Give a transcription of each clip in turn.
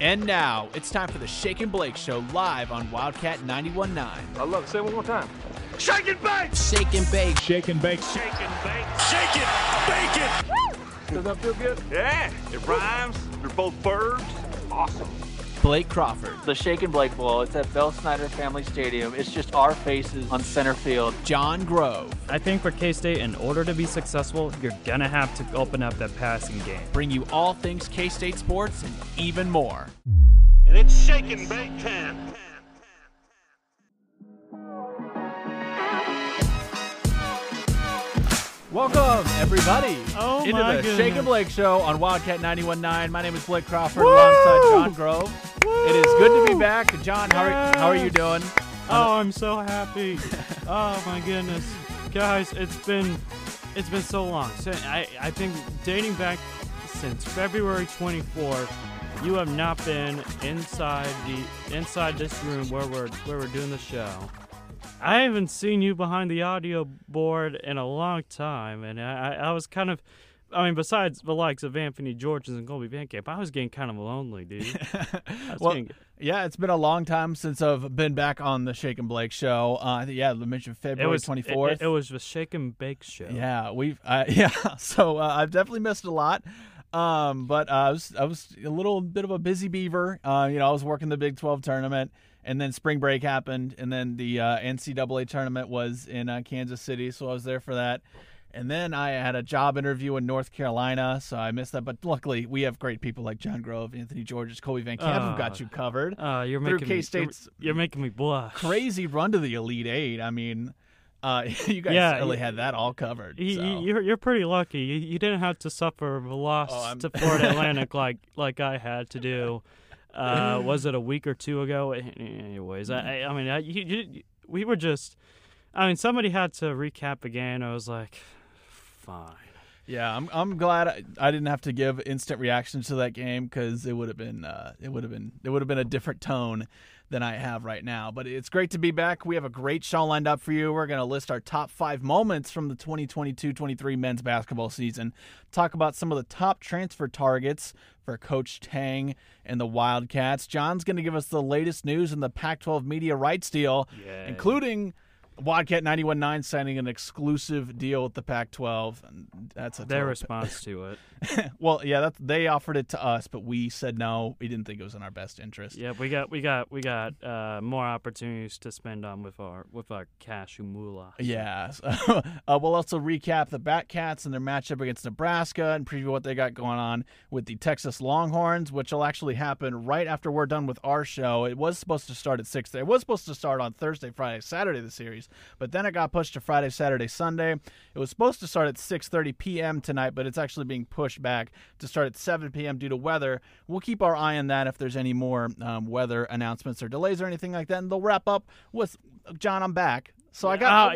And now, it's time for the Shake and Blake Show live on Wildcat 91.9. I love it. Say it one more time. Shake and bake! Shake and bake. Shake and bake. Shake and bake. Shake it! Bake it! Woo! Does that feel good? Yeah! It rhymes. They're both verbs. Awesome. Blake Crawford. The Shake and Blake Bowl. It's at Bell Snyder Family Stadium. It's just our faces on center field. John Grove. I think for K-State, in order to be successful, you're going to have to open up that passing game. Bring you all things K-State sports and even more. And it's Shake and Bake time. Welcome, everybody, into the Shake and Blake Show on Wildcat 91.9. My name is Blake Crawford, alongside John Grove. Woo! It is good to be back. John, how are you doing? Oh, I'm so happy. Oh, my goodness. Guys, it's been so long. So I think dating back since February 24th, you have not been inside this room where we're doing the show. I haven't seen you behind the audio board in a long time, and I was kind of, I mean, besides the likes of Anthony Georges and Colby Van Camp, I was getting kind of lonely, dude. Yeah, it's been a long time since I've been back on the Shake and Blake Show. I mentioned February 24th. It was the Shake and Bake Show. Yeah, I've definitely missed a lot. But I was a little bit of a busy beaver. I was working the Big 12 tournament. And then spring break happened, and then the NCAA tournament was in Kansas City, so I was there for that. And then I had a job interview in North Carolina, so I missed that. But luckily, we have great people like John Grove, Anthony Georges, Colby Van Camp, who got you covered. You're making me blush. Crazy run to the Elite Eight. I mean, you guys had that all covered. You're pretty lucky. You didn't have to suffer the loss to Florida Atlantic like I had to do. Was it a week or two ago? Anyways, we were just, I mean, somebody had to recap again. I was like, fine. Yeah, I'm glad I didn't have to give instant reactions to that game, because it would have been a different tone than I have right now. But it's great to be back. We have a great show lined up for you. We're going to list our top 5 moments from the 2022-23 men's basketball season, talk about some of the top transfer targets for Coach Tang and the Wildcats. John's going to give us the latest news in the Pac-12 media rights deal, including Wildcat 91.9 signing an exclusive deal with the Pac-12. That's their response to it. Well, yeah, they offered it to us, but we said no. We didn't think it was in our best interest. Yeah, we got more opportunities to spend on with our cash and moolah. Yeah, so, we'll also recap the Batcats and their matchup against Nebraska and preview what they got going on with the Texas Longhorns, which will actually happen right after we're done with our show. It was supposed to start at 6:30. It was supposed to start on Thursday, Friday, Saturday the series. But then it got pushed to Friday, Saturday, Sunday. It was supposed to start at 6:30 p.m. tonight, but it's actually being pushed back to start at 7 p.m. due to weather. We'll keep our eye on that if there's any more weather announcements or delays or anything like that. And they'll wrap up with, John, I'm back. So we got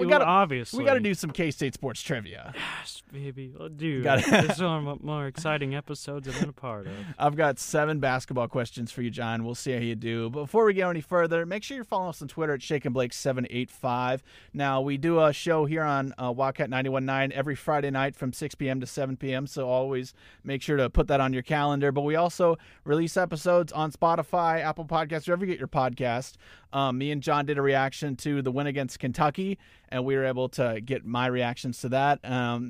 to do some K-State sports trivia. Yes, baby. Dude, this is one of the more exciting episodes I've been a part of. I've got 7 basketball questions for you, John. We'll see how you do. But before we go any further, make sure you're following us on Twitter at ShakeandBlake785. Now, we do a show here on Wildcat 91.9 every Friday night from 6 p.m. to 7 p.m., so always make sure to put that on your calendar. But we also release episodes on Spotify, Apple Podcasts, wherever you get your podcast. Me and John did a reaction to the win against Kentucky, and we were able to get my reactions to that.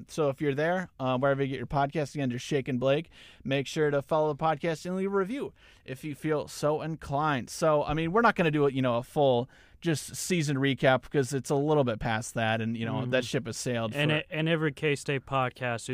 So if you're there, wherever you get your podcast, again, just Shake and Blake, make sure to follow the podcast and leave a review if you feel so inclined. So, I mean, we're not going to do a full just season recap, because it's a little bit past that, and that ship has sailed. And every K-State podcast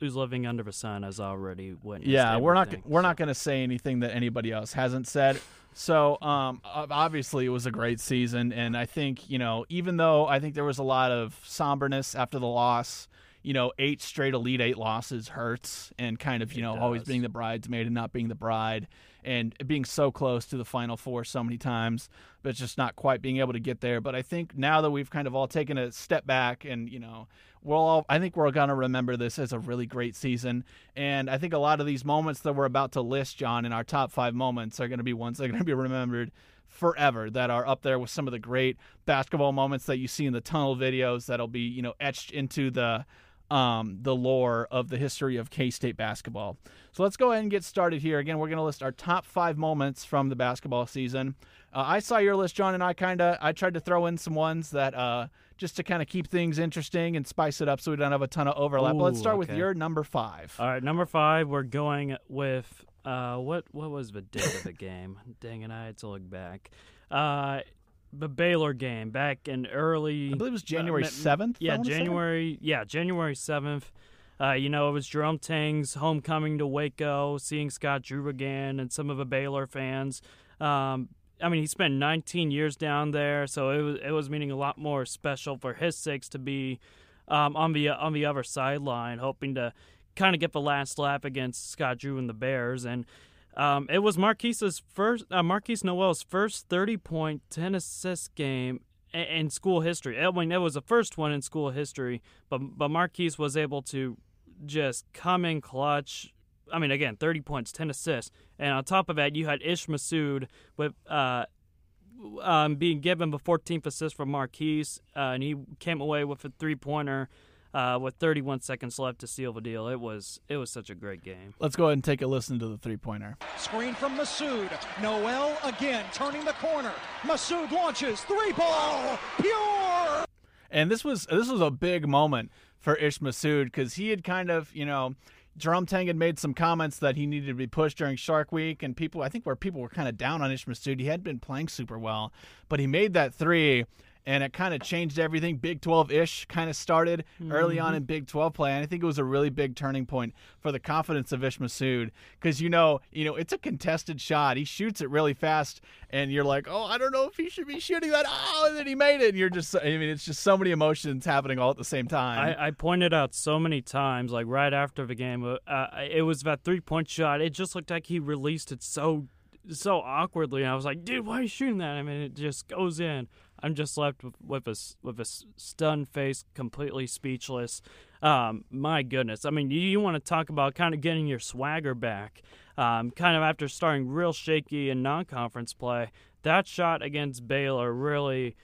who's living under the sun has already witnessed. Yeah, we're not going to say anything that anybody else hasn't said. So obviously it was a great season, and I think even though I think there was a lot of somberness after the loss, 8 straight Elite Eight losses hurts, and kind of always being the bridesmaid and not being the bride, and being so close to the Final Four so many times, but just not quite being able to get there. But I think now that we've kind of all taken a step back, and I think we're all going to remember this as a really great season. And I think a lot of these moments that we're about to list, John, in our top 5 moments are going to be ones that are going to be remembered forever, that are up there with some of the great basketball moments that you see in the tunnel videos that'll be etched into the the lore of the history of K-State basketball. So let's go ahead and get started here. Again, we're going to list our top 5 moments from the basketball season. I saw your list, John, and I tried to throw in some ones that just to kind of keep things interesting and spice it up so we don't have a ton of overlap. Ooh, but let's start with your number 5. All right, number 5, we're going with what was the date of the game? Dang it, I had to look back. The Baylor game back in early, I believe it was January 7th. January 7th. You know, it was Jerome Tang's homecoming to Waco, seeing Scott Drew again and some of the Baylor fans. I mean, he spent 19 years down there, so it was meaning a lot more special for his sakes to be on the other sideline, hoping to kind of get the last lap against Scott Drew and the Bears. And it was Marquise Noel's first 30-point, 10-assist game in school history. I mean, it was the first one in school history, but Marquise was able to just come in clutch. I mean, again, 30 points, 10 assists. And on top of that, you had Ish Massoud with being given the 14th assist from Marquise, and he came away with a three-pointer. With 31 seconds left to seal the deal. It was such a great game. Let's go ahead and take a listen to the three-pointer. Screen from Massoud. Noel again turning the corner. Massoud launches. Three-ball. Pure! And this was a big moment for Ish Massoud because he had kind of, you know, Jerome Tang had made some comments that he needed to be pushed during Shark Week, and people were kind of down on Ish Massoud. He hadn't been playing super well, but he made that three, and it kind of changed everything. Big 12-ish kind of started early on in Big 12 play, and I think it was a really big turning point for the confidence of Ish Massoud because, you know, it's a contested shot. He shoots it really fast, and you're like, oh, I don't know if he should be shooting that. Oh, and then he made it. And you're just, I mean, it's just so many emotions happening all at the same time. I pointed out so many times, like right after the game, it was that three-point shot. It just looked like he released it so awkwardly, and I was like, dude, why are you shooting that? I mean, it just goes in. I'm just left with a stunned face, completely speechless. My goodness. I mean, you want to talk about kind of getting your swagger back, kind of after starting real shaky in non-conference play. That shot against Baylor really,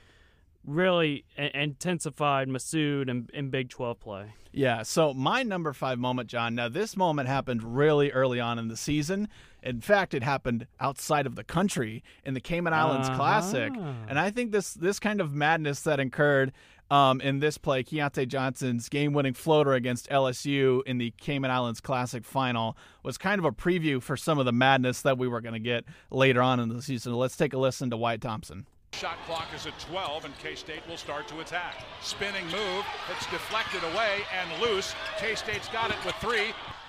really intensified Massoud in Big 12 play. Yeah, so my number 5 moment, John, now this moment happened really early on in the season. In fact, it happened outside of the country in the Cayman Islands Classic. And I think this kind of madness that occurred in this play, Keontae Johnson's game-winning floater against LSU in the Cayman Islands Classic final, was kind of a preview for some of the madness that we were going to get later on in the season. Let's take a listen to Wyatt Thompson. Shot clock is at 12, and K-State will start to attack. Spinning move. It's deflected away and loose. K-State's got it with 3.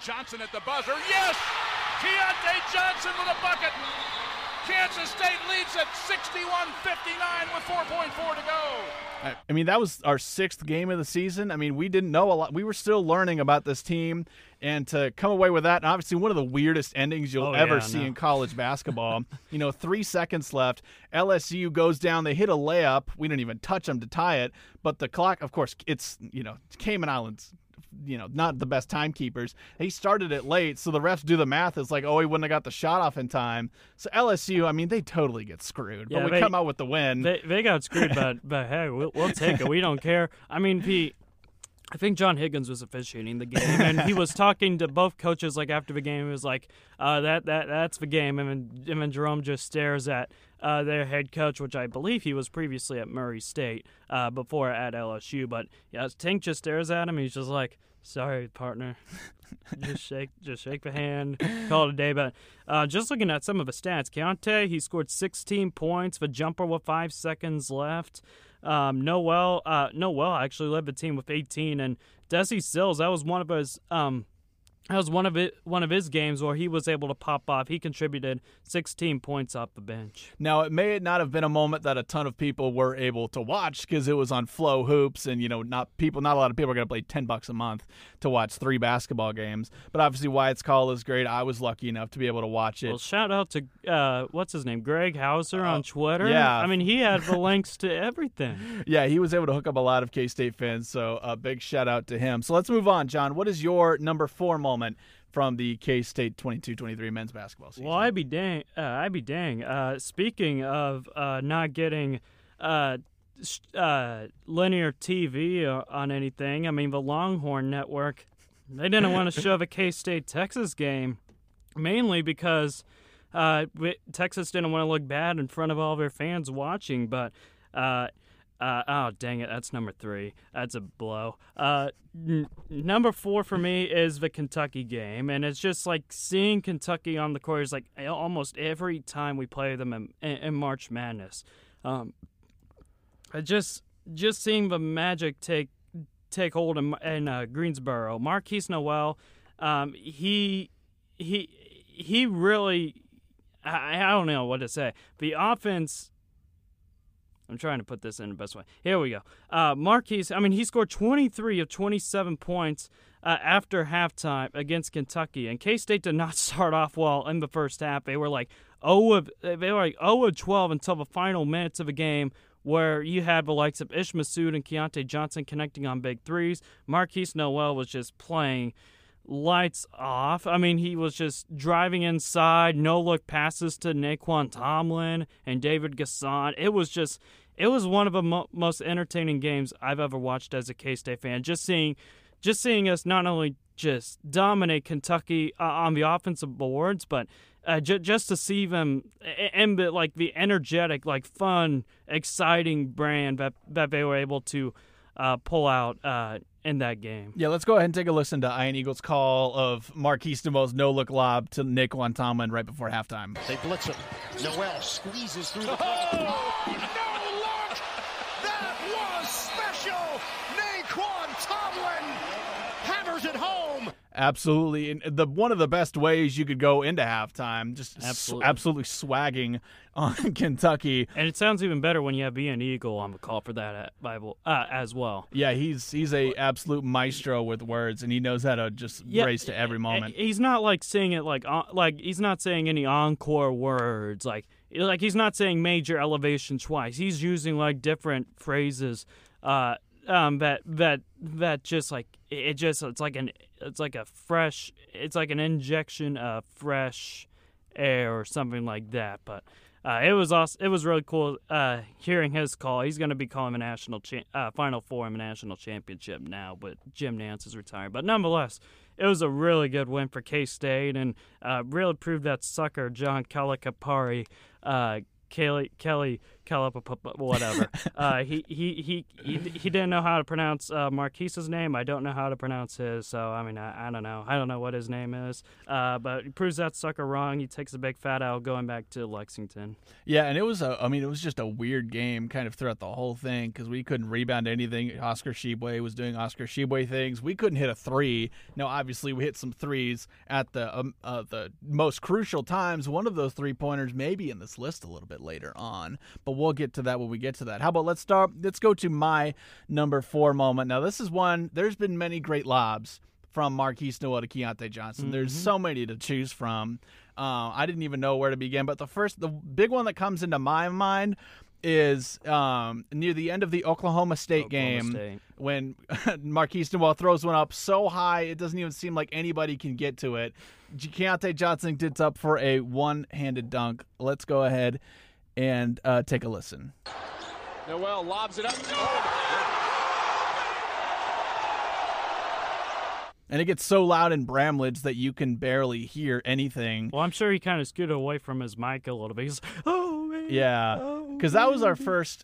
Johnson at the buzzer. Yes! Keontae Johnson with a bucket. Kansas State leads at 61-59 with 4.4 to go. I mean, that was our 6th game of the season. I mean, we didn't know a lot. We were still learning about this team. And to come away with that, and obviously one of the weirdest endings you'll ever see in college basketball. 3 seconds left. LSU goes down. They hit a layup. We didn't even touch them to tie it. But the clock, of course, it's, Cayman Islands. Not the best timekeepers. He started it late, so the refs do the math. It's like, oh, he wouldn't have got the shot off in time. So LSU, I mean, they totally get screwed. Yeah, but we come out with the win. They got screwed, but hey, we'll take it. We don't care. I mean, Pete, I think John Higgins was officiating the game, and he was talking to both coaches like after the game. He was like, that's the game. And then Jerome just stares at their head coach, which I believe he was previously at Murray State before at LSU. But yeah, Tank just stares at him. He's just like, sorry, partner. Just shake the hand. Call it a day. But just looking at some of the stats, Keontae, he scored 16 points. The jumper with 5 seconds left. Noel actually led the team with 18. And Desi Sills, that was one of his one of his games where he was able to pop off. He contributed 16 points off the bench. Now, it may not have been a moment that a ton of people were able to watch because it was on Flow Hoops, and not a lot of people are going to pay $10 a month to watch 3 basketball games. But obviously, Wyatt's call is great. I was lucky enough to be able to watch it. Well, shout out to what's his name, Greg Hauser on Twitter. Yeah, I mean, he had the links to everything. Yeah, he was able to hook up a lot of K-State fans. So a big shout out to him. So let's move on, John. What is your number 4 moment from the K-State 22-23 men's basketball season? Well, I'd be dang. Speaking of not getting linear TV on anything. I mean, the Longhorn Network, they didn't want to shove a K-State-Texas game, mainly because Texas didn't want to look bad in front of all their fans watching. But, oh, dang it, that's number 3. That's a blow. Number 4 for me is the Kentucky game, and it's just like seeing Kentucky on the court is like almost every time we play them in March Madness. Just seeing the magic take hold in Greensboro. Marquise Noel, he really, I don't know what to say. The offense, I'm trying to put this in the best way. Here we go. Marquise, I mean, he scored 23 of 27 points after halftime against Kentucky, and K-State did not start off well in the first half. They were like 0 of 12 until the final minutes of the game, where you had the likes of Ish Massoud and Keontae Johnson connecting on big threes. Marquise Noel was just playing lights off. I mean, he was just driving inside, no-look passes to Naquan Tomlin and David Gasson. It was one of the most entertaining games I've ever watched as a K-State fan. Just seeing us not only just dominate Kentucky on the offensive boards, but just to see them and the energetic, fun, exciting brand that they were able to pull out in that game. Yeah, let's go ahead and take a listen to Ian Eagle's call of Marquise Noel's no-look lob to Naquan Tomlin right before halftime. They blitz him. Noel squeezes through the ball. Oh, no look! That was special! Naquan Tomlin hammers it home! Absolutely. And one of the best ways you could go into halftime, just absolutely swagging on Kentucky. And it sounds even better when you have Ian Eagle on the call for that Bible as well. Yeah, he's a absolute maestro with words, and he knows how to just race to every moment. He's not saying it he's not saying any encore words. Like he's not saying major elevation twice. He's using different phrases that just it's like an injection of fresh air or something like that. But it was awesome. It was really cool hearing his call. He's going to be calling a national Final Four and a national championship now, but Jim Nance is retired. But nonetheless, it was a really good win for K-State and really proved that sucker John Calipari. Kelly Calipari, whatever. He didn't know how to pronounce Marquise's name. I don't know how to pronounce his, so I mean, I don't know. I don't know what his name is, but he proves that sucker wrong. He takes a big fat L going back to Lexington. Yeah, and it was just a weird game kind of throughout the whole thing because we couldn't rebound anything. Oscar Tshiebwe was doing Oscar Tshiebwe things. We couldn't hit a three. Now, obviously, we hit some threes at the most crucial times. One of those three-pointers may be in this list a little bit later on, but we'll get to that when we get to that. How about let's go to my number 4 moment. Now, this is one, there's been many great lobs from Marquise Noel to Keontae Johnson. Mm-hmm. There's so many to choose from. I didn't even know where to begin, but the big one that comes into my mind is near the end of the Oklahoma State game. When Marquise Noel throws one up so high it doesn't even seem like anybody can get to it. Keontae Johnson gets up for a one-handed dunk. Let's go ahead and take a listen. Noel lobs it up. And it gets so loud in Bramlage that you can barely hear anything. Well, I'm sure he kind of scooted away from his mic a little bit. He's like, oh, man. Yeah, because that was our first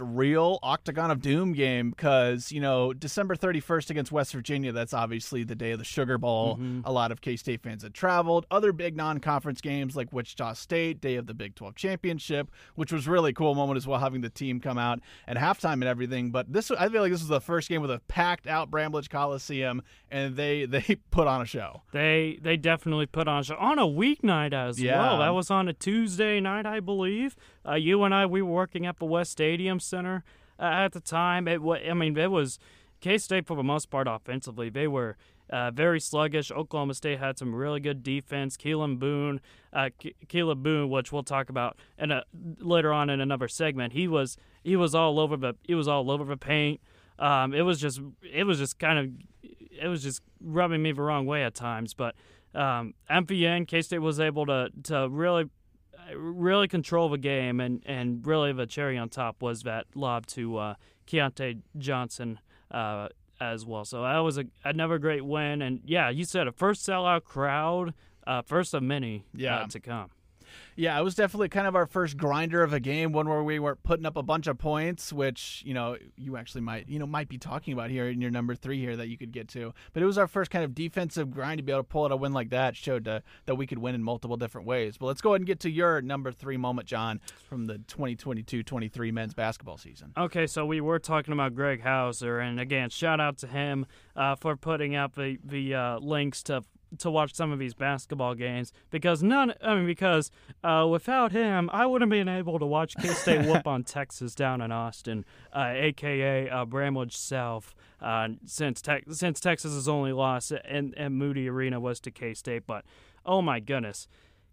real Octagon of Doom game because, December 31st against West Virginia, that's obviously the day of the Sugar Bowl. Mm-hmm. A lot of K-State fans had traveled. Other big non-conference games like Wichita State, day of the Big 12 Championship, which was really cool moment as well, having the team come out at halftime and everything. But I feel like this was the first game with a packed-out Bramlage Coliseum, and they put on a show. They definitely put on a show. On a weeknight as well. That was on a Tuesday night, I believe. You and I, we were working at the West Stadium Center at the time. It was K-State for the most part offensively. They were very sluggish. Oklahoma State had some really good defense. Keelan Boone, which we'll talk about later on in another segment. He was all over the paint. It was just rubbing me the wrong way at times. But K-State was able to really really control the game, and really the cherry on top was that lob to Keontae Johnson as well. So that was another great win. And, yeah, you said a first sellout crowd, first of many to come. Yeah, it was definitely kind of our first grinder of a game, one where we weren't putting up a bunch of points, which, you know, you actually might be talking about here in your number 3 here that you could get to. But it was our first kind of defensive grind to be able to pull out a win like that, showed that we could win in multiple different ways. But let's go ahead and get to your number 3 moment, John, from the 2022-23 men's basketball season. Okay, so we were talking about Greg Hauser, and again, shout out to him for putting out the links to watch some of these basketball games, because without him, I wouldn't have been able to watch K-State whoop on Texas down in Austin, a.k.a. Bramlage South, since Texas's only loss and Moody Arena was to K-State. But, oh my goodness,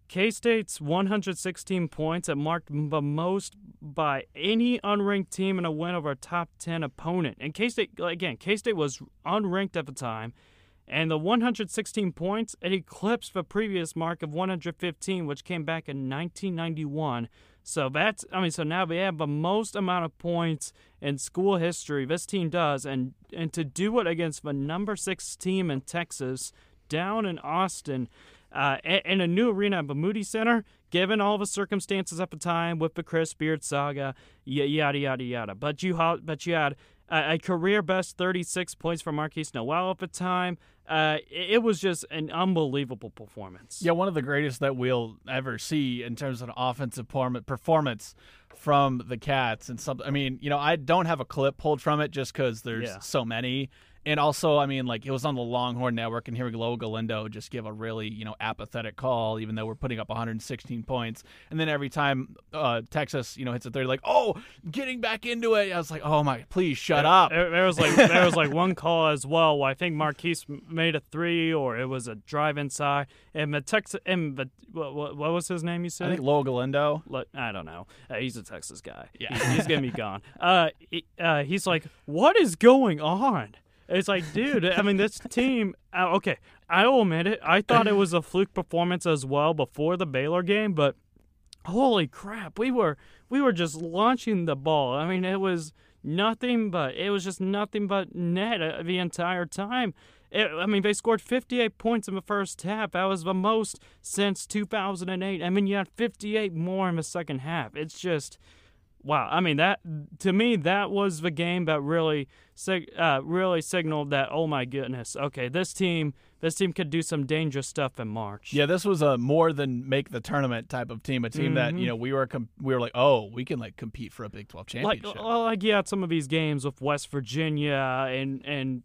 K-State's 116 points that marked the most by any unranked team in a win over a top 10 opponent. And K-State was unranked at the time. And the 116 points, it eclipsed the previous mark of 115, which came back in 1991. So so now they have the most amount of points in school history. This team does, and to do it against the number 6 team in Texas, down in Austin, in a new arena at the Moody Center, given all the circumstances at the time with the Chris Beard saga, yada yada yada. But you had a career-best 36 points for Marquise Noel at the time. It was just an unbelievable performance. Yeah, one of the greatest that we'll ever see in terms of an offensive performance from the Cats. And I don't have a clip pulled from it just because there's so many. And also, it was on the Longhorn Network, and hearing Lo Galindo just give a really, apathetic call, even though we're putting up 116 points. And then every time Texas, hits a 30, like, oh, getting back into it. I was like, oh my, please shut up. There was one call as well. Where I think Marquise made a 3, or it was a drive inside. And the Texas, what was his name? You said I think Lo Galindo. I don't know. He's a Texas guy. Yeah, he's gonna be gone. He's like, what is going on? It's like, dude, this team, okay, I will admit it, I thought it was a fluke performance as well before the Baylor game, but holy crap, we were just launching the ball. It was just nothing but net the entire time. They scored 58 points in the first half. That was the most since 2008. You had 58 more in the second half. It's just... wow, that to me, that was the game that really signaled that. Oh my goodness, okay, this team could do some dangerous stuff in March. Yeah, this was a more than make the tournament type of team, a team that we were like, oh, we can compete for a Big 12 championship. Some of these games with West Virginia and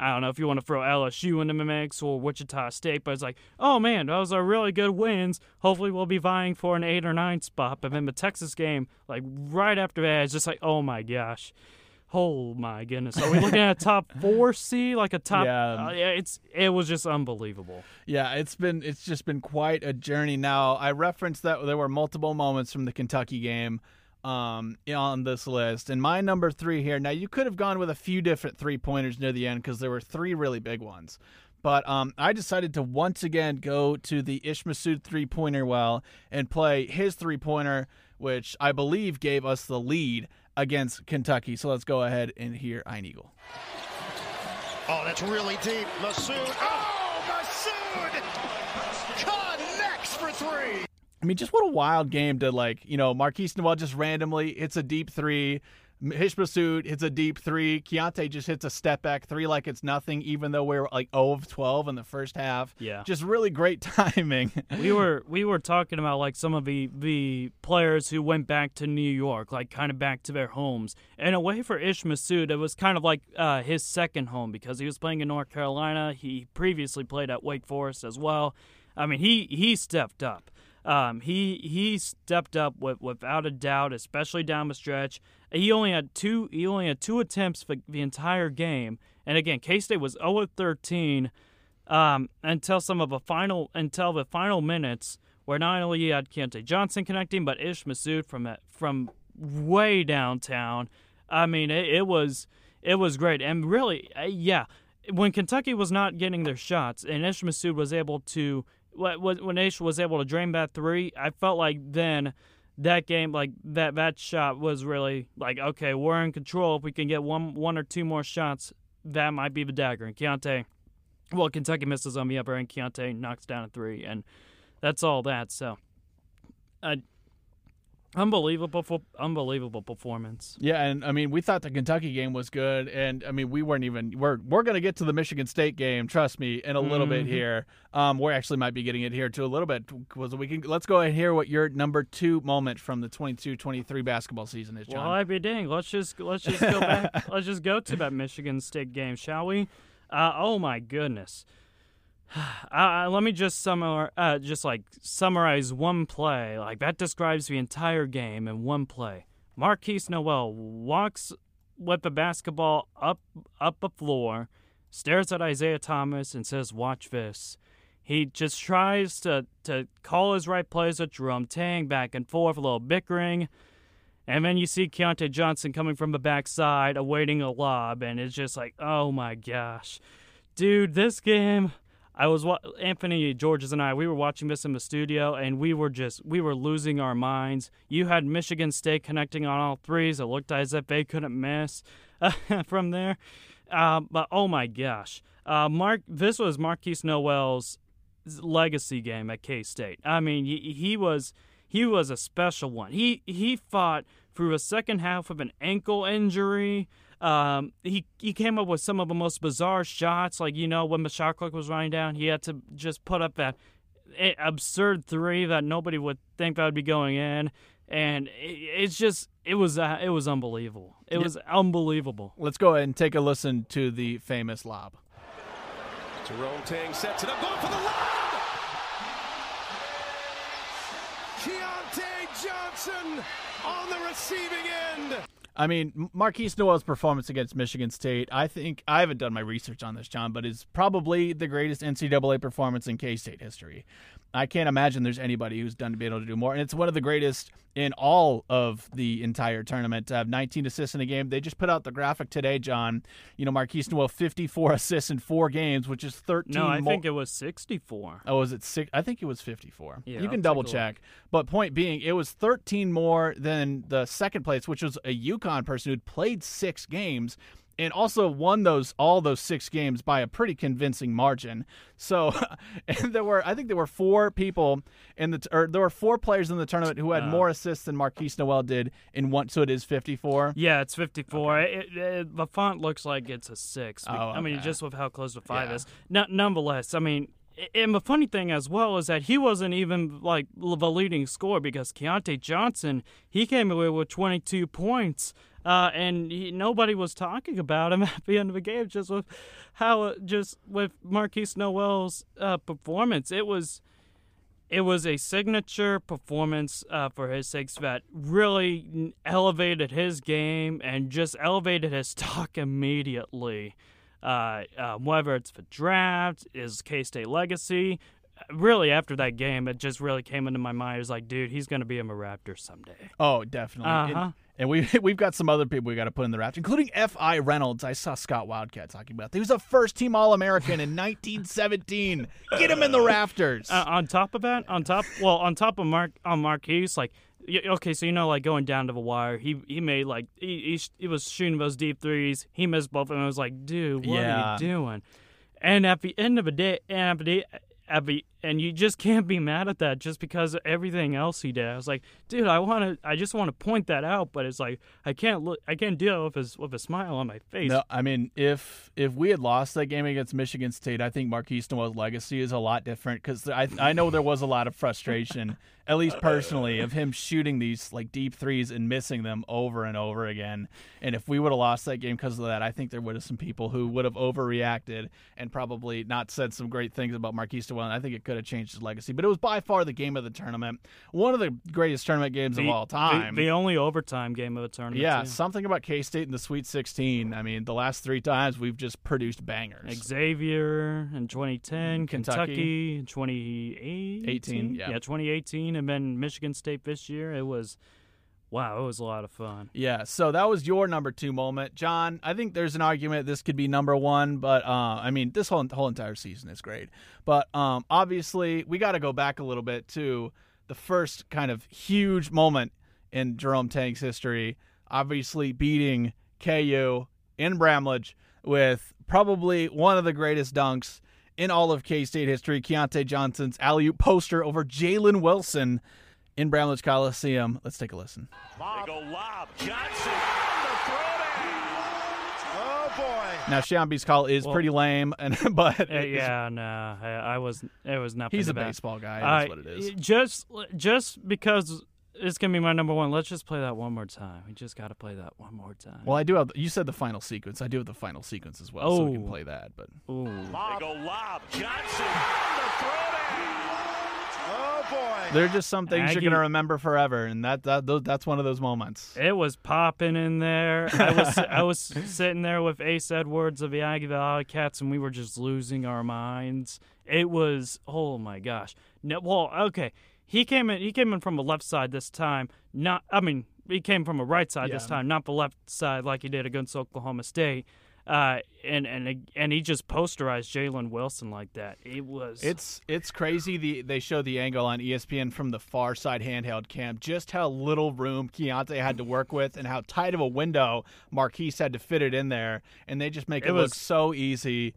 I don't know if you want to throw LSU into the mix or Wichita State, but it's like, oh, man, those are really good wins. Hopefully we'll be vying for an 8 or 9 spot. But then the Texas game, right after that, it's just like, oh, my gosh. Oh, my goodness. Are we looking at a top 4 seed? Like a top – it was just unbelievable. Yeah, it's just been quite a journey. Now, I referenced that there were multiple moments from the Kentucky game on this list, and my number 3 here. Now, you could have gone with a few different 3-pointers near the end because there were 3 really big ones, but I decided to once again go to the Ish Massoud 3-pointer well and play his 3-pointer, which I believe gave us the lead against Kentucky. So let's go ahead and hear Ian Eagle. Oh, that's really deep, Massoud. Oh, Massoud connects for 3. Just what a wild game to, Marquise Noel just randomly hits a deep 3. Ish Massoud hits a deep 3. Keontae just hits a step-back 3 like it's nothing, even though we were, 0 of 12 in the first half. Yeah. Just really great timing. We were talking about, some of the players who went back to New York, kind of back to their homes. And away for Ish Massoud, it was kind of his second home because he was playing in North Carolina. He previously played at Wake Forest as well. He stepped up. He stepped up without a doubt, especially down the stretch. He only had two attempts for the entire game. And again, K-State was 0-13 until the final minutes, where not only had Keontae Johnson connecting, but Ish Massoud from way downtown. It was great, and really, when Kentucky was not getting their shots, and Ish Massoud was able to when Ish was able to drain that three, I felt like then that game, like that shot was really like, okay, we're in control. If we can get one or two more shots, that might be the dagger. And Keontae, well, Kentucky misses on the upper end. Keontae knocks down a three, and that's all that. So, unbelievable performance. Yeah, and I mean, we thought the Kentucky game was good, and I mean, we weren't even. We're going to get to the Michigan State game, trust me, in a little bit here. We actually might be getting it here too a little bit. Let's go ahead and hear what your number two moment from the 22-23 basketball season is, John. Well, I'd be dang. Let's just go back. Let's just go to that Michigan State game, shall we? Oh my goodness. Let me just summarize one play. Like, that describes the entire game in one play. Marquise Noel walks with the basketball up the floor, stares at Isaiah Thomas, and says, "Watch this." He just tries to call his right plays at Jerome Tang, back and forth, a little bickering. And then you see Keontae Johnson coming from the backside, awaiting a lob, and it's just like, oh my gosh. Dude, this game... Anthony, Georges, and I, we were watching this in the studio, and we were losing our minds. You had Michigan State connecting on all threes. It looked as if they couldn't miss from there. But, oh, my gosh. This was Marquise Noel's legacy game at K-State. I mean, he was a special one. He fought through a second half of an ankle injury. He came up with some of the most bizarre shots. Like, you know, when the shot clock was running down, he had to just put up that absurd three that nobody would think that would be going in. And it was unbelievable. It was unbelievable. Let's go ahead and take a listen to the famous lob. Jerome Tang sets it up, going for the lob! Keontae Johnson on the receiving end! I mean, Marquise Noel's performance against Michigan State, I think, I haven't done my research on this, John, but is probably the greatest NCAA performance in K-State history. I can't imagine there's anybody who's been able to do more, and it's one of the greatest in all of the entire tournament to have 19 assists in a game. They just put out the graphic today, John. You know, Marquise Noel, 54 assists in 4 games, which is 13 more. No, I think it was 64. Oh, was it 6? I think it was 54. Yeah, you can double-check. But point being, it was 13 more than the second place, which was a UConn person who'd played 6 games and also won all those 6 games by a pretty convincing margin. So, and there were 4 people there were 4 players in the tournament who had more assists than Marquise Noel did in one. So it is 54. Yeah, it's 54. Okay. The font looks like it's a 6. Oh, okay. I mean, just with how close to 5 is. Nonetheless, I mean, and the funny thing as well is that he wasn't even like the leading scorer, because Keontae Johnson, he came away with 22 points. Nobody was talking about him at the end of the game, just with Marquise Noel's performance. It was a signature performance for his sakes that really elevated his game and just elevated his stock immediately. Whether it's the draft, his K-State legacy, really after that game, it just really came into my mind. It was like, dude, he's going to be in the Raptors someday. Oh, definitely. Uh-huh. And we've got some other people we got to put in the raft, including F.I. Reynolds. I saw Scott Wildcat talking about that. He was a first-team All-American in 1917. Get him in the rafters. On top of Marquise, like, okay, so you know, like going down to the wire, he made like he was shooting those deep threes. He missed both, and I was like, dude, what are you doing? And at the end of the day, and you just can't be mad at that just because of everything else he did. I was like, dude, I just want to point that out, but it's like I can't deal with a smile on my face. No, I mean, if we had lost that game against Michigan State, I think Marquise Noel's legacy is a lot different, because I know there was a lot of frustration, at least personally, of him shooting these like deep threes and missing them over and over again. And if we would have lost that game because of that, I think there would have some people who would have overreacted and probably not said some great things about Marquise Noel. And I think it could have changed his legacy, but it was by far the game of the tournament, one of the greatest tournament games of all time. The only overtime game of the tournament. Yeah, something about K-State in the Sweet 16. I mean, the last 3 times we've just produced bangers. Xavier in 2010, Kentucky in 2018, and then Michigan State this year. It was Wow, it was a lot of fun. Yeah, so that was your number two moment. John, I think there's an argument this could be number one, but, I mean, this whole entire season is great. But obviously, we got to go back a little bit to the first kind of huge moment in Jerome Tang's history, obviously beating KU in Bramlage with probably one of the greatest dunks in all of K-State history, Keontae Johnson's alley-oop poster over Jalen Wilson in Bramlage Coliseum. Let's take a listen. They go lob. Johnson on the throwdown. Oh, boy. Now, Shamby's call is pretty lame, but... Yeah, no, I wasn't... It was nothing. He's a baseball guy. That's what it is. Just because it's going to be my number one, let's just play that one more time. We just got to play that one more time. Well, I do have... You said the final sequence. I do have the final sequence as well, so we can play that, but... Ooh. They go lob. Johnson on the throwdown. Oh, boy. They're just some things you're going to remember forever, and that's one of those moments. It was popping in there. I was sitting there with Ace Edwards of the Aggieville Wildcats, and we were just losing our minds. It was, oh, my gosh. No, well, okay, he came in from the left side this time. He came from a right side this time, not the left side like he did against Oklahoma State. And he just posterized Jalen Wilson like that. It's crazy. They show the angle on ESPN from the far side handheld cam, just how little room Keontae had to work with and how tight of a window Marquise had to fit it in there. And they just make it look so easy.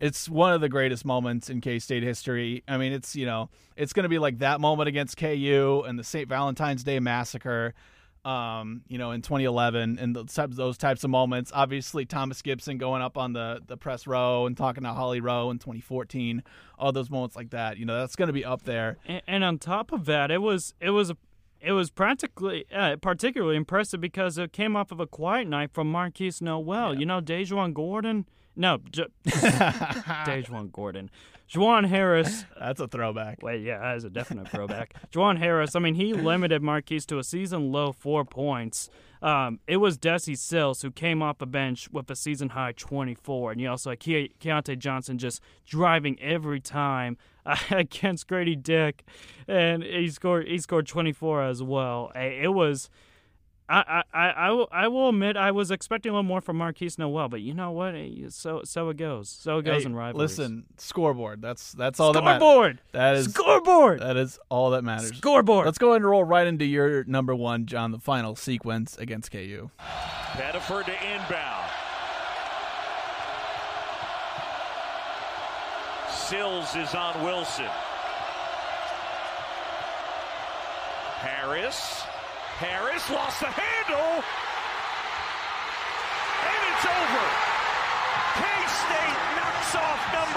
It's one of the greatest moments in K-State history. I mean, it's, you know, it's going to be like that moment against KU and the St. Valentine's Day Massacre. In 2011 and those types of moments. Obviously, Thomas Gibson going up on the press row and talking to Holly Rowe in 2014. All those moments like that, you know, that's going to be up there. And on top of that, it was practically particularly impressive because it came off of a quiet night from Marquise Nowell. Yeah. You know, Dejuan Gordon. No, Dejuan Gordon. Juwan Harris. That's a throwback. Wait, yeah, that is a definite throwback. Juwan Harris, I mean, he limited Marquise to a season-low 4 points. It was Desi Sills who came off the bench with a season-high 24. And you also had Keontae Johnson just driving every time against Grady Dick. And he scored 24 as well. It was... I will admit I was expecting a little more from Marquise Nowell, but you know what? So it goes in rivalries. Listen, scoreboard. That's all that matters. Scoreboard. That is all that matters. Scoreboard. Let's go ahead and roll right into your number one, John. The final sequence against KU. Pettiford to inbound. Sills is on Wilson. Harris lost the handle,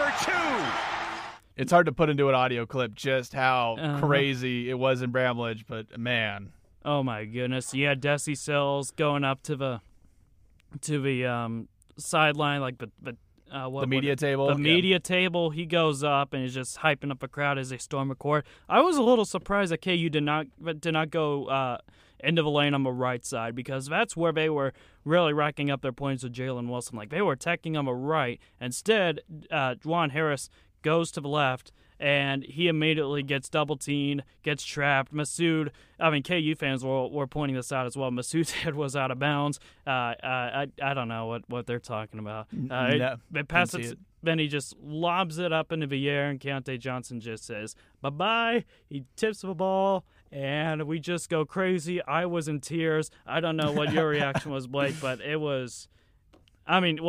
and it's over. K-State knocks off number two. It's hard to put into an audio clip just how crazy it was in Bramlage, but man. Oh, my goodness. Yeah, Desi Sills going up to the sideline, like the media table. The media table, he goes up and is just hyping up a crowd as they storm a court. I was a little surprised that KU did not go into the lane on the right side, because that's where they were really racking up their points with Jalen Wilson. Like, they were attacking on the right. Instead, Juwan Harris goes to the left, and he immediately gets double-teamed, gets trapped. Massoud, I mean, KU fans were pointing this out as well. Massoud's head was out of bounds. I don't know what they're talking about. They pass it, then he just lobs it up into the air, and Keontae Johnson just says, bye-bye. He tips the ball, and we just go crazy. I was in tears. I don't know what your reaction was, Blake, but it was... I mean,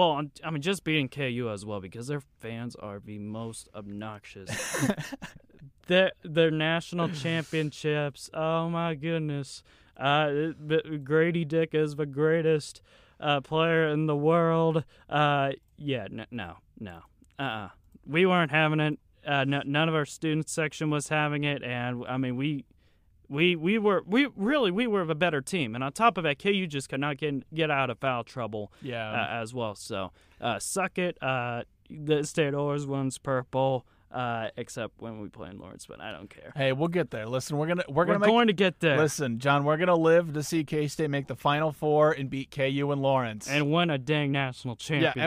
just beating KU as well, because their fans are the most obnoxious. Their national championships. Oh my goodness! Grady Dick is the greatest player in the world. We weren't having it. None of our student section was having it, and I mean, we were the better team, and on top of that, KU just could not get out of foul trouble as well. So suck it. The state always wins purple, except when we play in Lawrence, but I don't care. Hey, we'll get there. Listen, we're going to get there. Listen, John, we're gonna live to see K-State make the Final Four and beat KU in Lawrence and win a dang national championship. Yeah,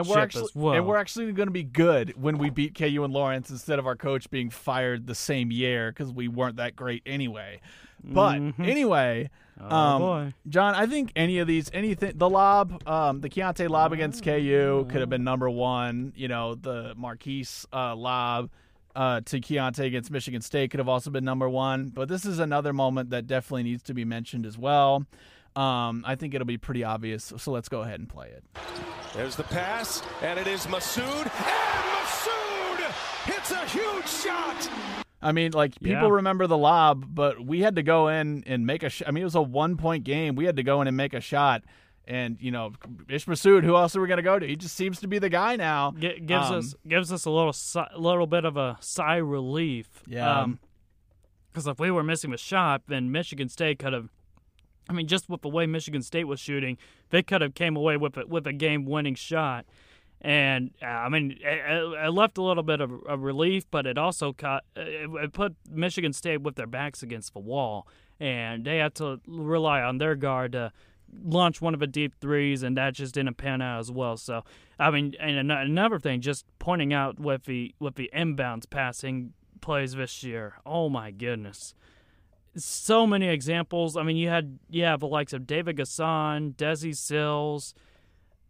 and we're actually gonna be good when we beat KU in Lawrence instead of our coach being fired the same year because we weren't that great anyway. But anyway, John, I think any of these, anything, the lob, the Keontae lob against KU could have been number one. You know, the Marquise lob to Keontae against Michigan State could have also been number one. But this is another moment that definitely needs to be mentioned as well. I think it'll be pretty obvious, so let's go ahead and play it. There's the pass, and it is Massoud, and Massoud hits a huge shot. I mean, like, people remember the lob, but we had to go in and make a shot. I mean, it was a one-point game. We had to go in and make a shot. And, you know, Ish Massoud, who else are we going to go to? He just seems to be the guy now. Gives us a little bit of a sigh of relief. Yeah. Because if we were missing a shot, then Michigan State could have, I mean, just with the way Michigan State was shooting, they could have came away with a game-winning shot. And, I mean, it left a little bit of relief, but it also put Michigan State with their backs against the wall. And they had to rely on their guard to launch one of the deep threes, and that just didn't pan out as well. So, I mean, and another thing, just pointing out with the inbounds passing plays this year, oh, my goodness. So many examples. I mean, you have the likes of David Gasson, Desi Sills,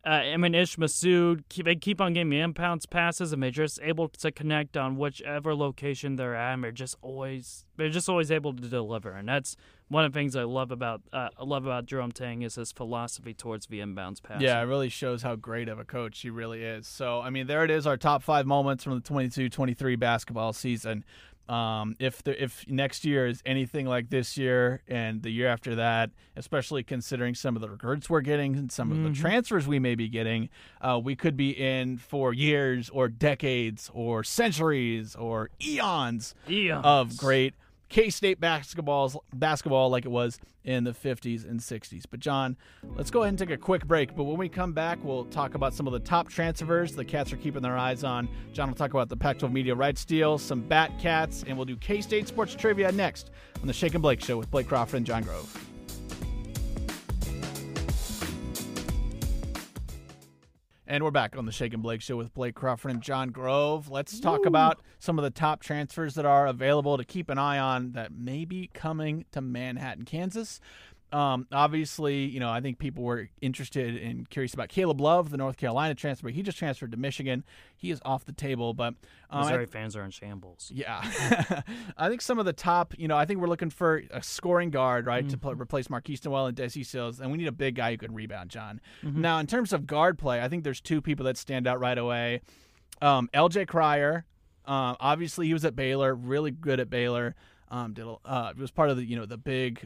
Ish Massoud. They keep on getting the inbounds passes, and they're just able to connect on whichever location they're at. And they're just always able to deliver, and that's one of the things I love about Jerome Tang is his philosophy towards the inbounds pass. Yeah, it really shows how great of a coach he really is. So, I mean, there it is, our top 5 moments from the 22-23 basketball season. If next year is anything like this year and the year after that, especially considering some of the recruits we're getting and some of the transfers we may be getting, we could be in for years or decades or centuries or eons. Of great K-State basketball like it was in the 50s and 60s. But, John, let's go ahead and take a quick break. But when we come back, we'll talk about some of the top transfers the Cats are keeping their eyes on. John will talk about the Pac-12 media rights deal, some Bat Cats, and we'll do K-State sports trivia next on the Shake and Blake Show with Blake Crawford and John Grove. And we're back on the Shake and Blake Show with Blake Crawford and John Grove. Let's talk about some of the top transfers that are available to keep an eye on that may be coming to Manhattan, Kansas. Obviously, you know, I think people were interested and curious about Caleb Love, the North Carolina transfer. He just transferred to Michigan. He is off the table, but Missouri fans are in shambles. Yeah. I think some of the top, you know, I think we're looking for a scoring guard, right, to replace Marquise Noel and Desi Sills, and we need a big guy who can rebound, John. Now, in terms of guard play, I think there's two people that stand out right away. LJ Cryer, obviously he was at Baylor, really good at Baylor. It was part of the, you know, the big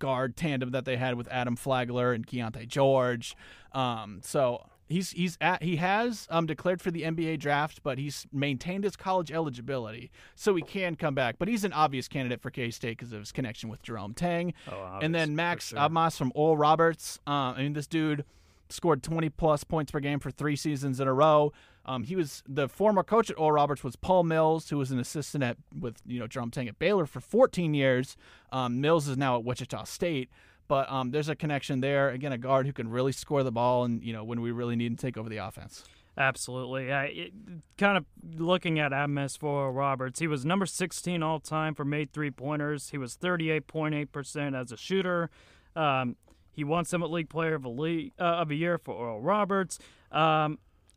guard tandem that they had with Adam Flagler and Keontae George. So he has declared for the NBA draft, but he's maintained his college eligibility, so he can come back. But he's an obvious candidate for K-State because of his connection with Jerome Tang. And then Max Abmas from Oral Roberts. I mean, this dude scored 20-plus points per game for 3 seasons in a row. He was the former coach at Oral Roberts was Paul Mills, who was an assistant with Jerome Tang at Baylor for 14 years. Mills is now at Wichita State, but there's a connection there. Again, a guard who can really score the ball and, you know, when we really need to take over the offense. Absolutely. Kind of looking at Abmas for Roberts, he was number 16 all-time for made three-pointers. He was 38.8% as a shooter. He won Summit League Player of the Year for Oral Roberts.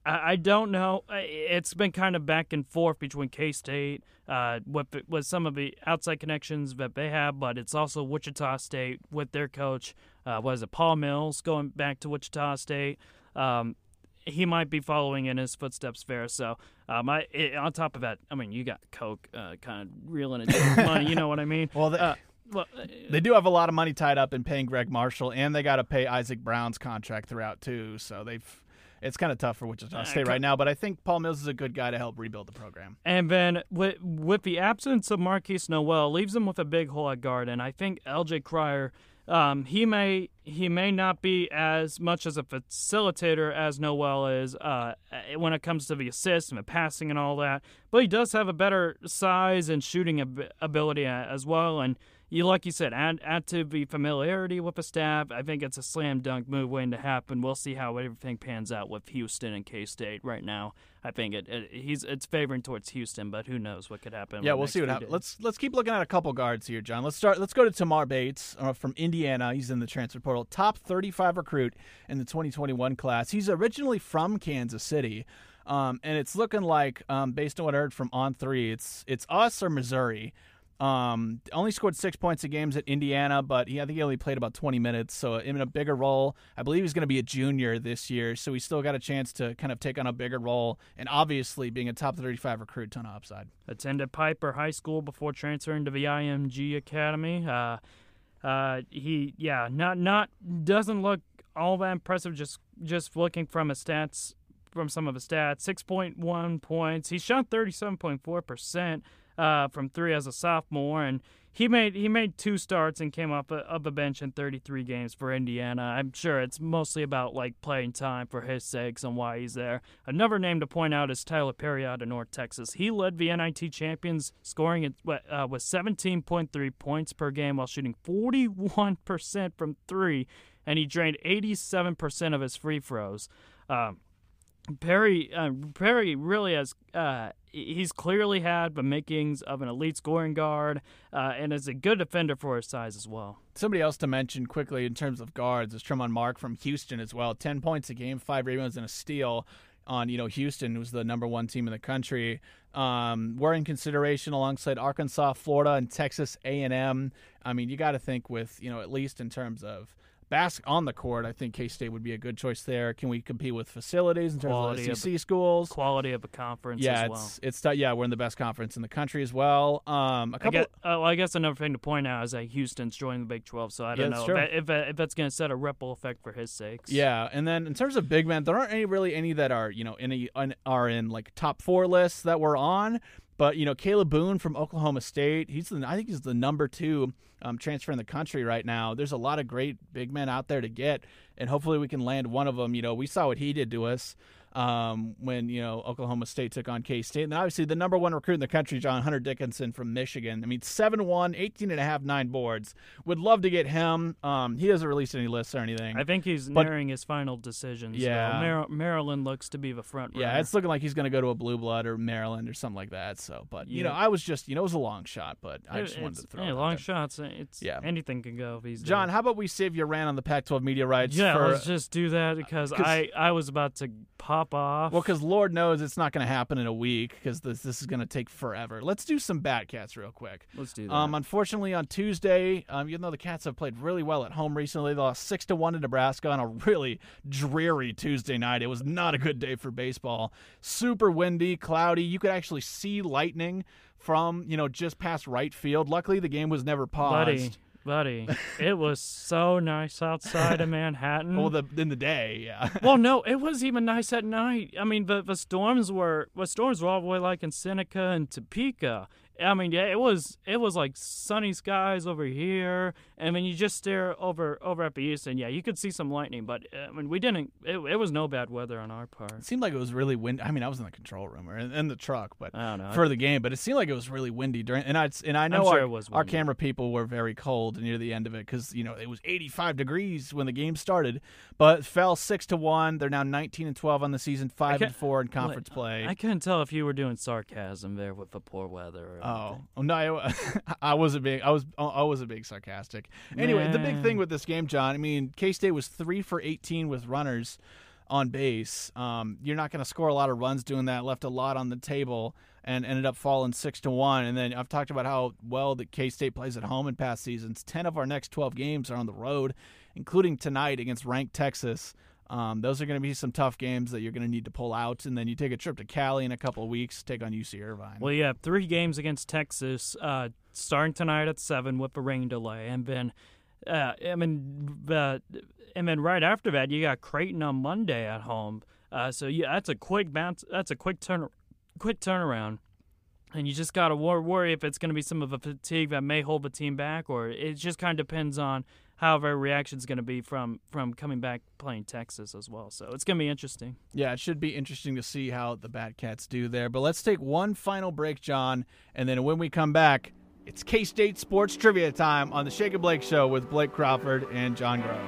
I don't know. It's been kind of back and forth between K-State with some of the outside connections that they have, but it's also Wichita State with their coach, Paul Mills, going back to Wichita State. He might be following in his footsteps there. So on top of that, I mean, you got Coke kind of reeling in money, you know what I mean? Well, they do have a lot of money tied up in paying Greg Marshall, and they got to pay Isaac Brown's contract throughout too. So it's kind of tough for Wichita State right now. But I think Paul Mills is a good guy to help rebuild the program. And then with the absence of Marquise Noel, leaves them with a big hole at guard. And I think L.J. Cryer, he may he may not be as much as a facilitator as Noel is when it comes to the assist and the passing and all that, but he does have a better size and shooting ability as well. And you, like you said, add to the familiarity with the staff. I think it's a slam dunk move waiting to happen. We'll see how everything pans out with Houston and K-State right now. I think it's favoring towards Houston, but who knows what could happen. Yeah, we'll see what happens. Let's keep looking at a couple guards here, John. Let's go to Tamar Bates from Indiana. He's in the transfer portal, top 35 recruit in the 2021 class. He's originally from Kansas City, and it's looking like, based on what I heard from On3, it's us or Missouri. Only scored 6 points a game at Indiana, but I think he only played about 20 minutes, so in a bigger role. I believe he's going to be a junior this year, so he's still got a chance to kind of take on a bigger role, and obviously being a top 35 recruit, ton of upside. Attended Piper High School before transferring to the IMG Academy. Doesn't look all that impressive just looking from his stats, from some of his stats. 6.1 points. He shot 37.4%. From three as a sophomore, and he made two starts and came off of the bench in 33 games for Indiana. I'm sure it's mostly about playing time for his sakes and why he's there. Another name to point out is Tyler Perry out of North Texas. He led the NIT champions, scoring with 17.3 points per game while shooting 41% from three, and he drained 87% of his free throws. Perry really has. He's clearly had the makings of an elite scoring guard, and is a good defender for his size as well. Somebody else to mention quickly in terms of guards is Tremont Mark from Houston as well. 10 points a game, 5 rebounds and a steal. Houston was the number one team in the country. We're in consideration alongside Arkansas, Florida, and Texas A&M. I mean, you got to think with at least in terms of. Bask on the court, I think K-State would be a good choice there. Can we compete with facilities in terms of SEC schools? Quality of a conference as well. Yeah, we're in the best conference in the country as well. I guess another thing to point out is that Houston's joining the Big 12, so I don't know if that's going to set a ripple effect for his sakes. Yeah, and then in terms of big men, there aren't any that are in top four lists that we're on. But, Caleb Boone from Oklahoma State, I think he's the number two transfer in the country right now. There's a lot of great big men out there to get, and hopefully we can land one of them. We saw what he did to us when, Oklahoma State took on K-State. And obviously the number one recruit in the country, John Hunter Dickinson from Michigan. I mean, 7'1", 18.5, 9 boards. Would love to get him. He doesn't release any lists or anything. I think he's nearing his final decisions. Yeah. Maryland looks to be the front runner. Yeah, it's looking like he's going to go to a Blue Blood or Maryland or something like that. So, but, I was just, it was a long shot, but I just wanted to throw it out long there. Shots. Anything can go these days. John, how about we save your rant on the Pac-12 media rights? Yeah, let's just do that because I was about to pop off. Well, because Lord knows it's not going to happen in a week because this is going to take forever. Let's do some Batcats real quick. Let's do that. Unfortunately, on Tuesday, even though the Cats have played really well at home recently, they lost 6-1 to Nebraska on a really dreary Tuesday night. It was not a good day for baseball. Super windy, cloudy. You could actually see lightning from just past right field. Luckily, the game was never paused. Buddy, it was so nice outside of Manhattan. Well, in the day, yeah. Well, no, it was even nice at night. I mean, the storms were all the way in Seneca and Topeka. I mean, yeah, it was sunny skies over here, and then you just stare over at the east, and you could see some lightning, but I mean, we didn't. It was no bad weather on our part. It seemed like it was really windy. I mean, I was in the control room or in the truck, but I don't know. For the game, but it seemed like it was really windy during. And I know our camera people were very cold near the end of it because it was 85 degrees when the game started, but it fell 6-1. They're now 19-12 on the season, 5-4 in conference play. I couldn't tell if you were doing sarcasm there with the poor weather. Oh no! I wasn't being sarcastic. Anyway, The big thing with this game, John. I mean, K-State was 3 for 18 with runners on base. You're not going to score a lot of runs doing that. Left a lot on the table and ended up falling 6-1. And then I've talked about how well that K-State plays at home in past seasons. 10 of our next 12 games are on the road, including tonight against ranked Texas. Those are going to be some tough games that you're going to need to pull out, and then you take a trip to Cali in a couple of weeks, take on UC Irvine. Well, you have 3 games against Texas, starting tonight at 7 with a rain delay, and then right after that you got Creighton on Monday at home. So that's a quick bounce. That's a quick turnaround. And you just got to worry if it's going to be some of the fatigue that may hold the team back, or it just kind of depends on how their reaction is going to be from coming back playing Texas as well. So it's going to be interesting. Yeah, it should be interesting to see how the Batcats do there. But let's take one final break, John, and then when we come back, it's K-State Sports Trivia time on the Shake and Blake Show with Blake Crawford and John Grove.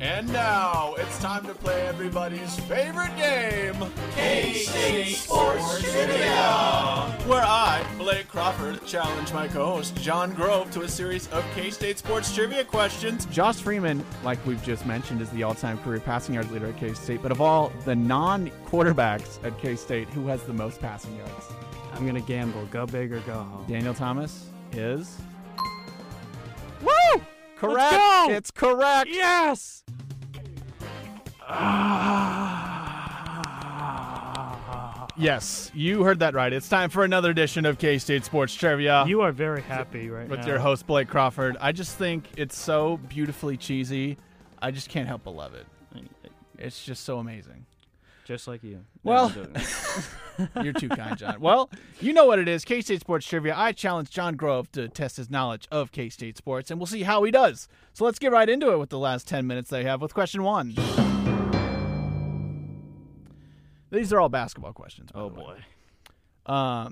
And now it's time to play everybody's favorite game, K-State Sports Trivia, where I, Blake Crawford, challenge my co-host John Grove to a series of K-State Sports Trivia questions. Josh Freeman, like we've just mentioned, is the all-time career passing yard leader at K-State, but of all the non-quarterbacks at K-State, who has the most passing yards? I'm going to gamble. Go big or go home. Daniel Thomas is... Woo! Correct! It's correct! Yes! Yes, you heard that right. It's time for another edition of K-State Sports Trivia. You are very happy right now. With your host, Blake Crawford. I just think it's so beautifully cheesy. I just can't help but love it. It's just so amazing. Just like you. Well, you're too kind, John. Well, you know what it is, K-State Sports Trivia. I challenge John Grove to test his knowledge of K-State sports, and we'll see how he does. So let's get right into it with the last 10 minutes they have with question one. These are all basketball questions. Oh, boy.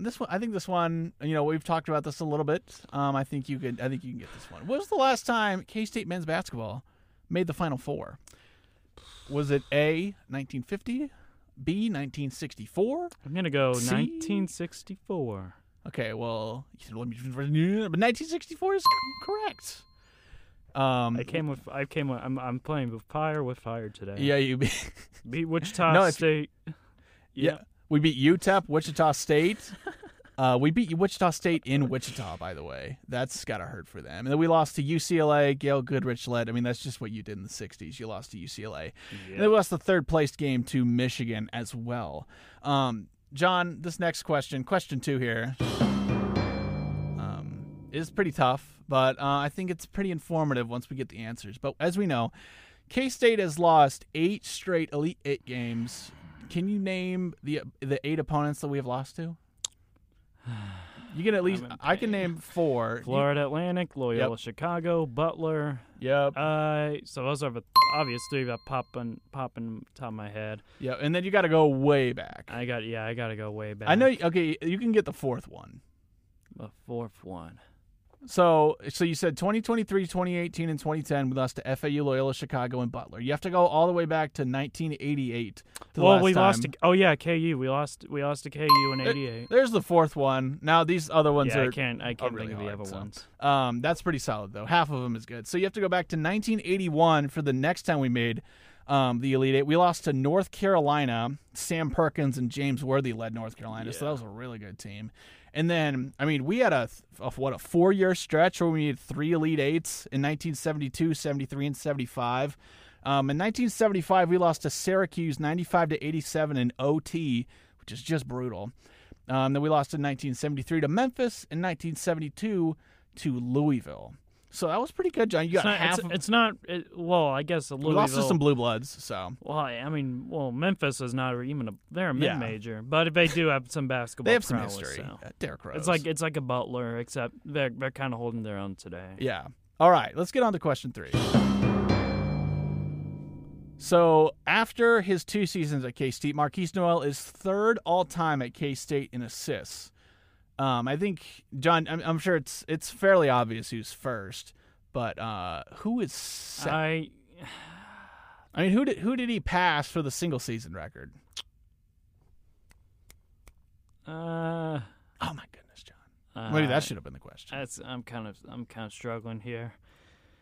This one, I think this one, you know, we've talked about this a little bit. I think you can get this one. When was the last time K-State men's basketball made the Final Four? Was it A, 1950? B, 1964? I'm going to go C? 1964. Okay, well, but 1964 is correct. I'm playing with fire today. Yeah, you beat Wichita State. Yeah, we beat UTEP, Wichita State. We beat Wichita State in Wichita, by the way. That's got to hurt for them. And then we lost to UCLA. Gail Goodrich led. I mean, that's just what you did in the 60s. You lost to UCLA. Yeah. And then we lost the third-place game to Michigan as well. John, this next question, question two here, is pretty tough, but I think it's pretty informative once we get the answers. But as we know, K-State has lost 8 straight Elite Eight games. Can you name the 8 opponents that we have lost to? You can at least I can name 4. Florida Atlantic, Loyola Chicago, Butler. Yep. So those are the obvious 3 that pop in the top of my head. Yeah, and then you got to go way back. I got to go way back. I know. Okay, you can get the fourth one. The fourth one. So you said 2023, 2018, and 2010 we lost to FAU, Loyola, Chicago, and Butler. You have to go all the way back to 1988. KU. We lost to KU in 88. There's the fourth one. Now these other ones are. I can't really think of the other ones. That's pretty solid though. Half of them is good. So you have to go back to 1981 for the next time we made the Elite Eight. We lost to North Carolina. Sam Perkins and James Worthy led North Carolina, so that was a really good team. And then, I mean, we had a 4-year stretch where we had 3 Elite Eights in 1972, 73, and 75. In 1975, we lost to Syracuse 95-87 in OT, which is just brutal. Then we lost in 1973 to Memphis, and 1972 to Louisville. So that was pretty good, John. I guess Louisville. We lost to some Blue Bloods, so. Well, Memphis is not even they're a mid-major, but they do have some basketball. They have some history. So. Derrick Rose. It's like a Butler, except they're kind of holding their own today. Yeah. All right, let's get on to question 3. So after his 2 seasons at K-State, Marquise Noel is 3rd all-time at K-State in assists. I think, John, I'm sure it's fairly obvious who's first, but who is second? I mean, who did he pass for the single season record? Oh my goodness, John! Maybe that should have been the question. I'm kind of struggling here.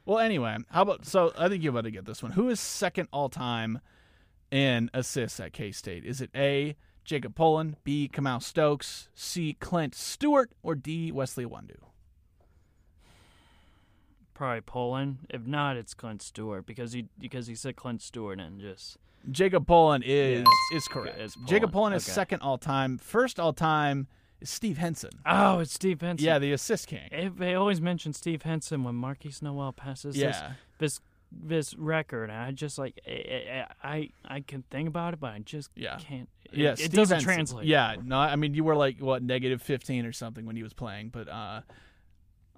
Well, anyway, I think you're about to get this one. Who is second all time in assists at K-State? Is it A, Jacob Pullen, B, Kamau Stokes, C, Clint Stewart, or D, Wesley Iwundu? Probably Pullen. If not, it's Clint Stewart because he said Clint Stewart and just Jacob Pullen is correct. Jacob Pullen is second all time. First all time is Steve Henson. Oh, it's Steve Henson. Yeah, the assist king. They always mention Steve Henson when Marquise Noel passes. Yeah. This this record, and I just like I can think about it, but I just can't. It doesn't translate. Yeah, no, I mean, you were like what, -15 or something when he was playing, but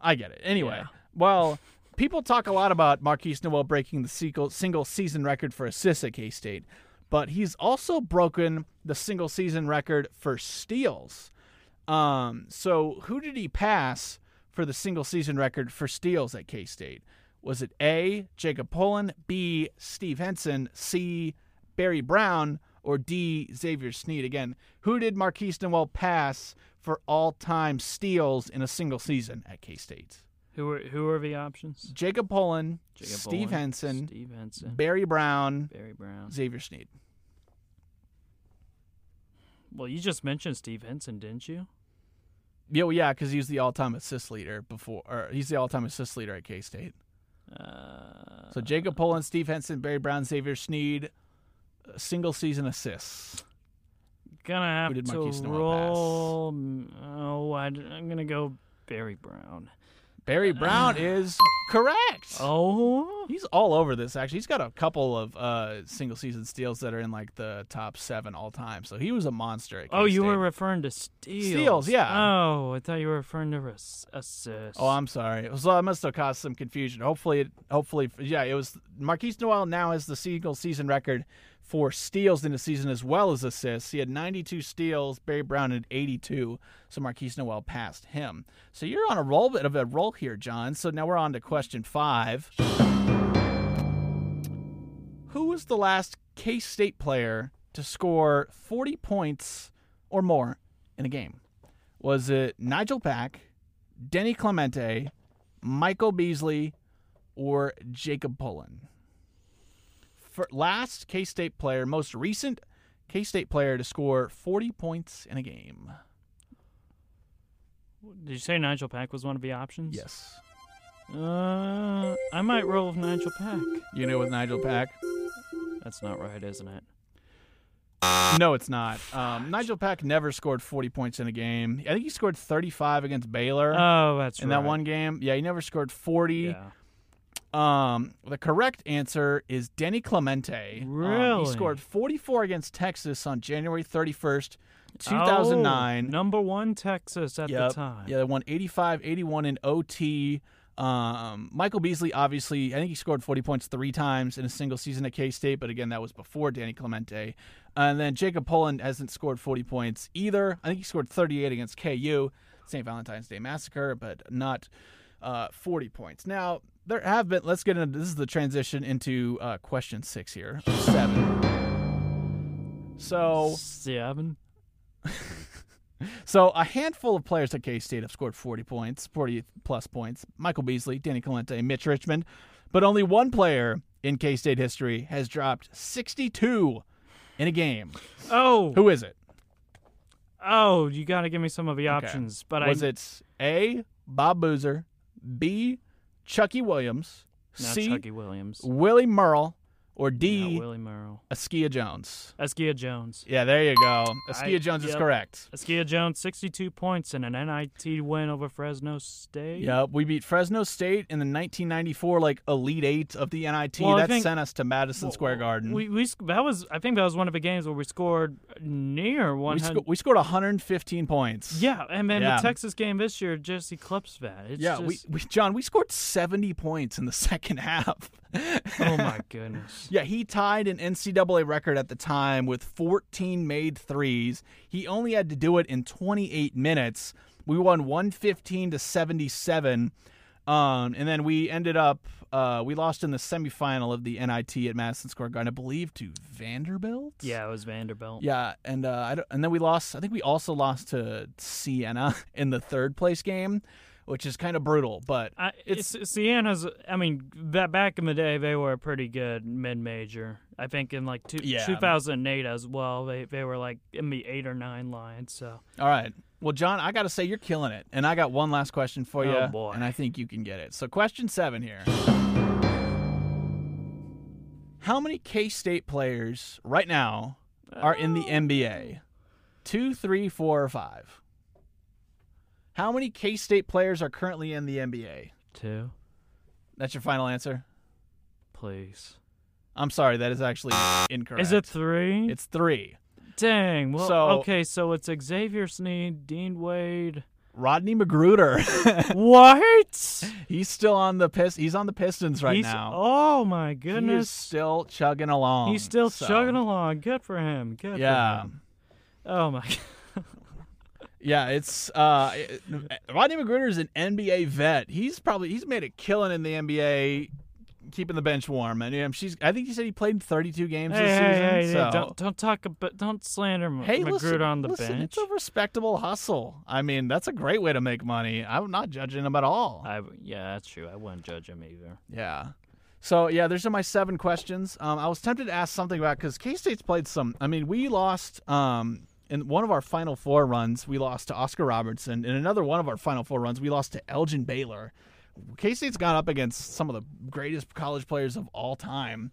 I get it anyway. Yeah. Well, people talk a lot about Marquise Nowell breaking the single season record for assists at K-State, but he's also broken the single season record for steals. So who did he pass for the single season record for steals at K-State? Was it A, Jacob Pullen, B, Steve Henson, C, Barry Brown, or D, Xavier Sneed? Again, who did Marquise Nowell pass for all-time steals in a single season at K-State? Who are the options? Jacob Pullen, Steve Henson, Barry Brown, Xavier Sneed. Well, you just mentioned Steve Henson, didn't you? Yeah, well, yeah, because he's the all-time assist leader at K-State. So Jacob Pullen, Steve Henson, Barry Brown, Xavier Sneed, single season assists. Gonna have to roll. Oh, I'm gonna go Barry Brown. Barry Brown is correct. Oh, he's all over this. Actually, he's got a couple of single season steals that are in like the top 7 all time. So he was a monster at K-State. Oh, you were referring to steals. Steals, yeah. Oh, I thought you were referring to assists. Oh, I'm sorry. So it must have caused some confusion. Hopefully, it was. Marquise Nowell now has the single season record for steals in the season as well as assists. He had 92 steals. Barry Brown had 82, so Marquise Nowell passed him. So you're on a roll, bit of a roll here, John. So now we're on to question 5. Who was the last K-State player to score 40 points or more in a game? Was it Nigel Pack, Denny Clemente, Michael Beasley, or Jacob Pullen? Last K-State player, most recent K-State player to score 40 points in a game. Did you say Nigel Pack was one of the options? Yes. I might roll with Nigel Pack. You know, with Nigel Pack? That's not right, isn't it? No, it's not. Nigel Pack never scored 40 points in a game. I think he scored 35 against Baylor. Oh, that's right. In that one game. Yeah, he never scored 40. Yeah. The correct answer is Denny Clemente. Really? He scored 44 against Texas on January 31st, 2009. Oh, number one Texas at the time. Yeah, they won 85-81 in OT. Michael Beasley, obviously, I think he scored 40 points 3 times in a single season at K-State, but again, that was before Danny Clemente. And then Jacob Pullen hasn't scored 40 points either. I think he scored 38 against KU, St. Valentine's Day Massacre, but not 40 points. Now, there have been. Let's get into this. Is the transition into question 6 here, 7. So 7. So a handful of players at K-State have scored 40 plus points. Michael Beasley, Danny Clemente, Mitch Richmond, but only one player in K-State history has dropped 62 in a game. Oh, who is it? Oh, you got to give me some of the options. But was it A, Bob Boozer, B, Chucky Williams, Willie Merle, or D, Askia Jones. Askia Jones. Yeah, there you go. Askia Jones is correct. Askia Jones, 62 points in an NIT win over Fresno State. Yep, we beat Fresno State in the 1994 Elite 8 of the NIT. Well, that sent us to Madison Square Garden. I think that was one of the games where we scored near 100. We scored 115 points. Yeah, and then the Texas game this year just eclipsed that. We scored 70 points in the second half. Oh, my goodness. Yeah, he tied an NCAA record at the time with 14 made threes. He only had to do it in 28 minutes. We won 115-77. And then we ended up, we lost in the semifinal of the NIT at Madison Square Garden, I believe, to Vanderbilt? Yeah, it was Vanderbilt. Yeah, and then we lost, I think we also lost to Siena in the third place game, which is kind of brutal, but it's Sienna's. I mean, back in the day, they were a pretty good mid-major. I think in 2008 as well, they were in the 8 or 9 line. So all right, well, John, I got to say you're killing it, and I got one last question for you. Oh boy, and I think you can get it. So question 7 here: how many K-State players right now are in the NBA? 2, 3, 4, or 5? How many K-State players are currently in the NBA? 2. That's your final answer? please. I'm sorry, that is actually incorrect. Is it 3? It's 3. Dang. Well, so it's Xavier Sneed, Dean Wade, Rodney Magruder. What? He's still on the Pistons right now. Oh my goodness. He's still chugging along. Good for him. Good for him. Oh my God. Yeah, it's Rodney Magruder is an NBA vet. He's made a killing in the NBA, keeping the bench warm. And I think he said he played 32 games this season. Don't slander Magruder on the bench. It's a respectable hustle. I mean, that's a great way to make money. I'm not judging him at all. Yeah, that's true. I wouldn't judge him either. Yeah. So, yeah, those are my 7 questions. I was tempted to ask something about because K-State's played some. I mean, we lost in one of our Final Four runs, we lost to Oscar Robertson. In another one of our Final Four runs, we lost to Elgin Baylor. K-State's gone up against some of the greatest college players of all time.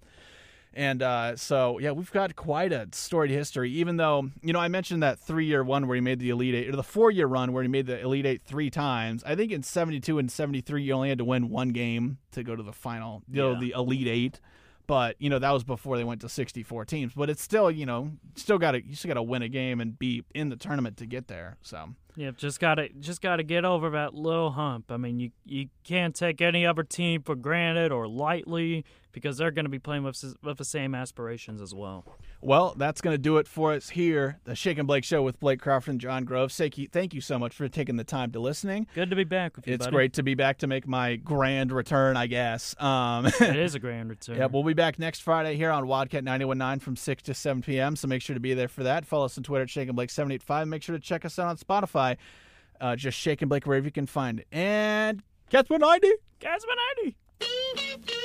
And we've got quite a storied history, even though, I mentioned that 3-year run where he made the Elite Eight, or the 4-year run where he made the Elite Eight 3 times. I think in 72 and 73, you only had to win 1 game to go to the final, the Elite Eight. But, that was before they went to 64 teams. But it's still, you still got to win a game and be in the tournament to get there. So yeah, just got to get over that little hump. I mean, you can't take any other team for granted or lightly because they're going to be playing with the same aspirations as well. Well, that's going to do it for us here, the Shake and Blake Show with Blake Crawford and John Grove. Seiki, thank you so much for taking the time to listening. Good to be back with you, buddy. It's great to be back to make my grand return, I guess. It is a grand return. Yeah, we'll be back next Friday here on Wildcat 91.9 from 6 to 7 p.m., so make sure to be there for that. Follow us on Twitter at ShakeandBlake785. Make sure to check us out on Spotify. Just Shake and Blake wherever you can find it. And Cat's 190! Cat's 190!